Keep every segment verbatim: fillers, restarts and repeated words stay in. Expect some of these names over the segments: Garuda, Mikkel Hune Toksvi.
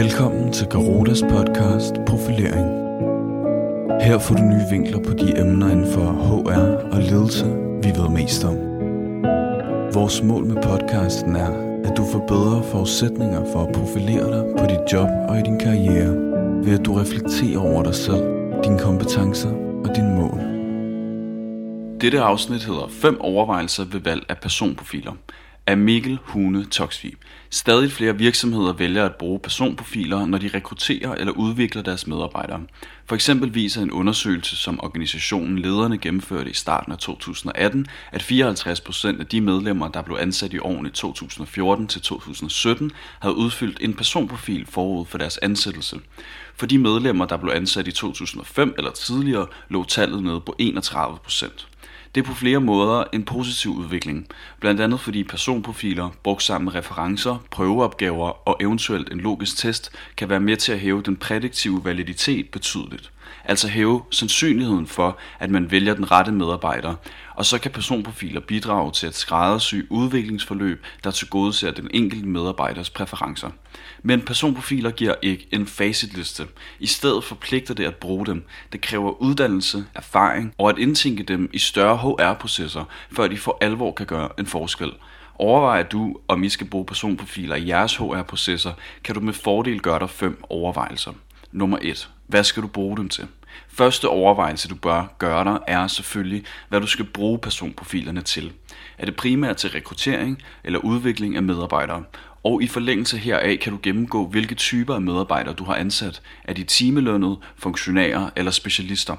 Velkommen til Garudas podcast Profilering. Her får du nye vinkler på de emner inden for H R og ledelse, vi ved mest om. Vores mål med podcasten er, at du får bedre forudsætninger for at profilere dig på dit job og i din karriere, ved at du reflekterer over dig selv, dine kompetencer og dine mål. Dette afsnit hedder fem overvejelser ved valg af personprofiler. Af Mikkel Hune Toksvi. Stadig flere virksomheder vælger at bruge personprofiler, når de rekrutterer eller udvikler deres medarbejdere. For eksempel viser en undersøgelse, som organisationen Lederne gennemførte i starten af to tusind og atten, at fireoghalvtreds procent af de medlemmer, der blev ansat i årene to tusind og fjorten til to tusind og sytten, havde udfyldt en personprofil forud for deres ansættelse. For de medlemmer, der blev ansat i to tusind og fem eller tidligere, lå tallet nede på enogtredive procent. Det er på flere måder en positiv udvikling, blandt andet fordi personprofiler, brugt sammen med referencer, prøveopgaver og eventuelt en logisk test, kan være med til at hæve den prædiktive validitet betydeligt. Altså hæve sandsynligheden for, at man vælger den rette medarbejder, og så kan personprofiler bidrage til at skræddersy udviklingsforløb, der tilgodeser den enkelte medarbejders præferencer. Men personprofiler giver ikke en facitliste. I stedet forpligter det at bruge dem. Det kræver uddannelse, erfaring og at indtænke dem i større H R-processer, før de for alvor kan gøre en forskel. Overvejer du, om I skal bruge personprofiler i jeres H R-processer, kan du med fordel gøre dig fem overvejelser. Nummer et. Hvad skal du bruge dem til? Første overvejelse, du bør gøre dig, er selvfølgelig, hvad du skal bruge personprofilerne til. Er det primært til rekruttering eller udvikling af medarbejdere? Og i forlængelse heraf kan du gennemgå, hvilke typer af medarbejdere du har ansat. Er de timelønnede, funktionærer eller specialister?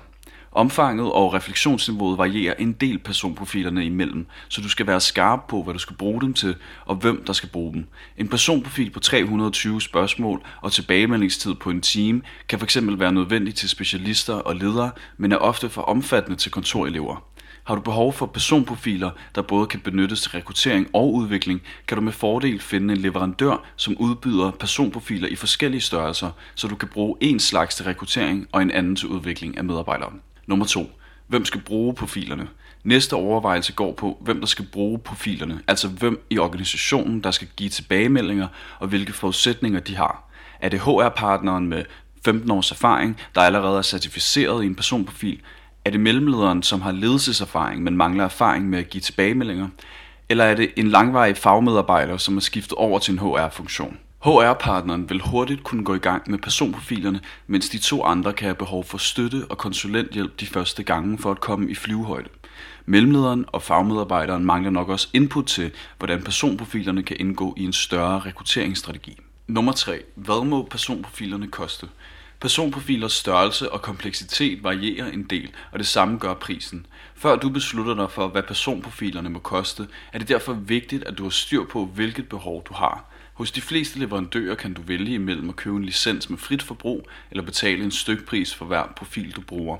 Omfanget og refleksionsniveauet varierer en del personprofilerne imellem, så du skal være skarp på, hvad du skal bruge dem til og hvem der skal bruge dem. En personprofil på tre hundrede og tyve spørgsmål og tilbagemeldingstid på en time kan fx være nødvendig til specialister og ledere, men er ofte for omfattende til kontorelever. Har du behov for personprofiler, der både kan benyttes til rekruttering og udvikling, kan du med fordel finde en leverandør, som udbyder personprofiler i forskellige størrelser, så du kan bruge en slags til rekruttering og en anden til udvikling af medarbejdere. Nummer to. Hvem skal bruge profilerne? Næste overvejelse går på, hvem der skal bruge profilerne, altså hvem i organisationen, der skal give tilbagemeldinger og hvilke forudsætninger de har. Er det H R-partneren med femten års erfaring, der allerede er certificeret i en personprofil? Er det mellemlederen, som har ledelseserfaring, men mangler erfaring med at give tilbagemeldinger? Eller er det en langvarig fagmedarbejder, som er skiftet over til en H R-funktion? H R-partneren vil hurtigt kunne gå i gang med personprofilerne, mens de to andre kan have behov for støtte og konsulenthjælp de første gange for at komme i flyvehøjde. Mellemlederen og fagmedarbejderen mangler nok også input til, hvordan personprofilerne kan indgå i en større rekrutteringsstrategi. Nummer tre. Hvad må personprofilerne koste? Personprofilers størrelse og kompleksitet varierer en del, og det samme gør prisen. Før du beslutter dig for, hvad personprofilerne må koste, er det derfor vigtigt, at du har styr på, hvilket behov du har. Hos de fleste leverandører kan du vælge imellem at købe en licens med frit forbrug eller betale en stykpris for hver profil, du bruger.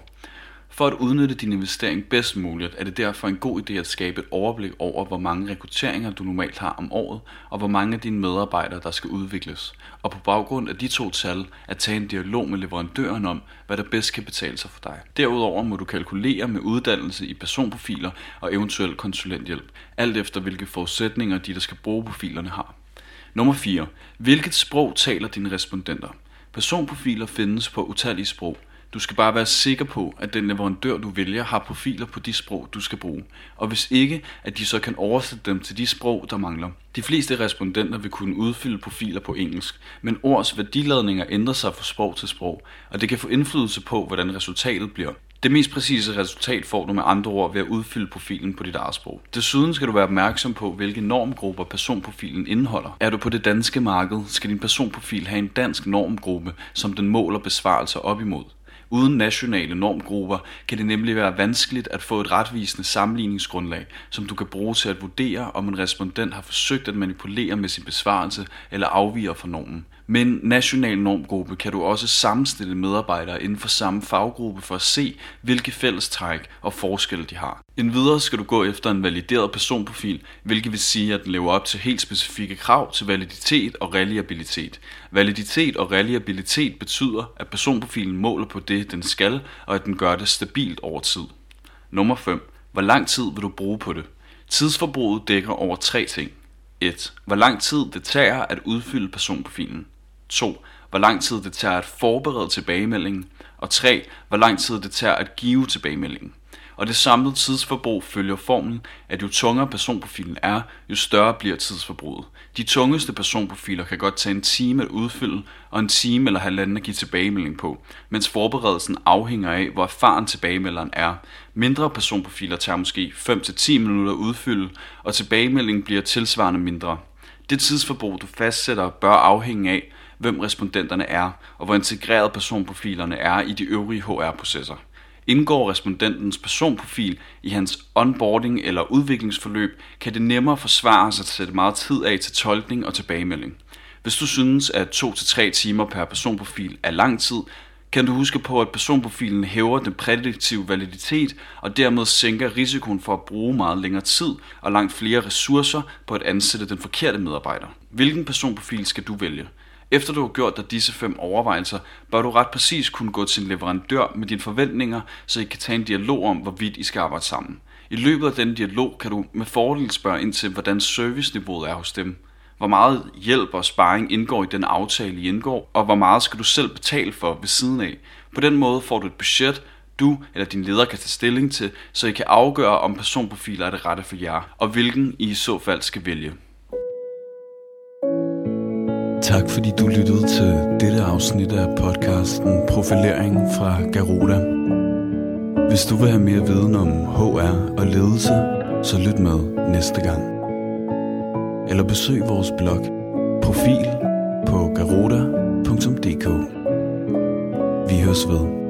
For at udnytte din investering bedst muligt, er det derfor en god idé at skabe et overblik over, hvor mange rekrutteringer du normalt har om året, og hvor mange af dine medarbejdere, der skal udvikles. Og på baggrund af de to tal, at tage en dialog med leverandøren om, hvad der bedst kan betale sig for dig. Derudover må du kalkulere med uddannelse i personprofiler og eventuel konsulenthjælp, alt efter hvilke forudsætninger de, der skal bruge profilerne, har. Nummer fire. Hvilket sprog taler dine respondenter? Personprofiler findes på utallige sprog. Du skal bare være sikker på, at den leverandør, du vælger, har profiler på de sprog, du skal bruge. Og hvis ikke, at de så kan oversætte dem til de sprog, der mangler. De fleste respondenter vil kunne udfylde profiler på engelsk, men ords værdiladninger ændrer sig fra sprog til sprog, og det kan få indflydelse på, hvordan resultatet bliver. Det mest præcise resultat får du med andre ord ved at udfylde profilen på dit eget sprog. Desuden skal du være opmærksom på, hvilke normgrupper personprofilen indeholder. Er du på det danske marked, skal din personprofil have en dansk normgruppe, som den måler besvarelser op imod. Uden nationale normgrupper kan det nemlig være vanskeligt at få et retvisende sammenligningsgrundlag, som du kan bruge til at vurdere, om en respondent har forsøgt at manipulere med sin besvarelse eller afviger fra normen. Med en national normgruppe kan du også sammenstille medarbejdere inden for samme faggruppe for at se, hvilke fællestræk og forskelle de har. Endvidere skal du gå efter en valideret personprofil, hvilket vil sige, at den lever op til helt specifikke krav til validitet og reliabilitet. Validitet og reliabilitet betyder, at personprofilen måler på det, den skal, og at den gør det stabilt over tid. Nummer fem. Hvor lang tid vil du bruge på det? Tidsforbruget dækker over tre ting. et. Hvor lang tid det tager at udfylde personprofilen. to. hvor lang tid det tager at forberede tilbagemeldingen, og tre hvor lang tid det tager at give tilbagemeldingen. Og det samlede tidsforbrug følger formlen, at jo tungere personprofilen er, jo større bliver tidsforbruget. De tungeste personprofiler kan godt tage en time at udfylde, og en time eller halvanden at give tilbagemelding på, mens forberedelsen afhænger af, hvor erfaren tilbagemelderen er. Mindre personprofiler tager måske fem til ti minutter at udfylde, og tilbagemeldingen bliver tilsvarende mindre. Det tidsforbrug, du fastsætter, bør afhænge af, hvem respondenterne er, og hvor integreret personprofilerne er i de øvrige H R-processer. Indgår respondentens personprofil i hans onboarding eller udviklingsforløb, kan det nemmere forsvares at sætte meget tid af til tolkning og tilbagemelding. Hvis du synes, at to til tre timer per personprofil er lang tid, kan du huske på, at personprofilen hæver den prædiktive validitet og dermed sænker risikoen for at bruge meget længere tid og langt flere ressourcer på at ansætte den forkerte medarbejder. Hvilken personprofil skal du vælge? Efter du har gjort dig disse fem overvejelser, bør du ret præcis kunne gå til en leverandør med dine forventninger, så I kan tage en dialog om, hvorvidt I skal arbejde sammen. I løbet af denne dialog kan du med fordel spørge ind til, hvordan serviceniveauet er hos dem. Hvor meget hjælp og sparring indgår i den aftale, I indgår, og hvor meget skal du selv betale for ved siden af. På den måde får du et budget, du eller din leder kan tage stilling til, så I kan afgøre, om personprofiler er det rette for jer, og hvilken I i så fald skal vælge. Tak fordi du lyttede til dette afsnit af podcasten Profilering fra Garuda. Hvis du vil have mere viden om H R og ledelse, så lyt med næste gang. Eller besøg vores blog Profil på garuda punktum d k. Vi høres ved.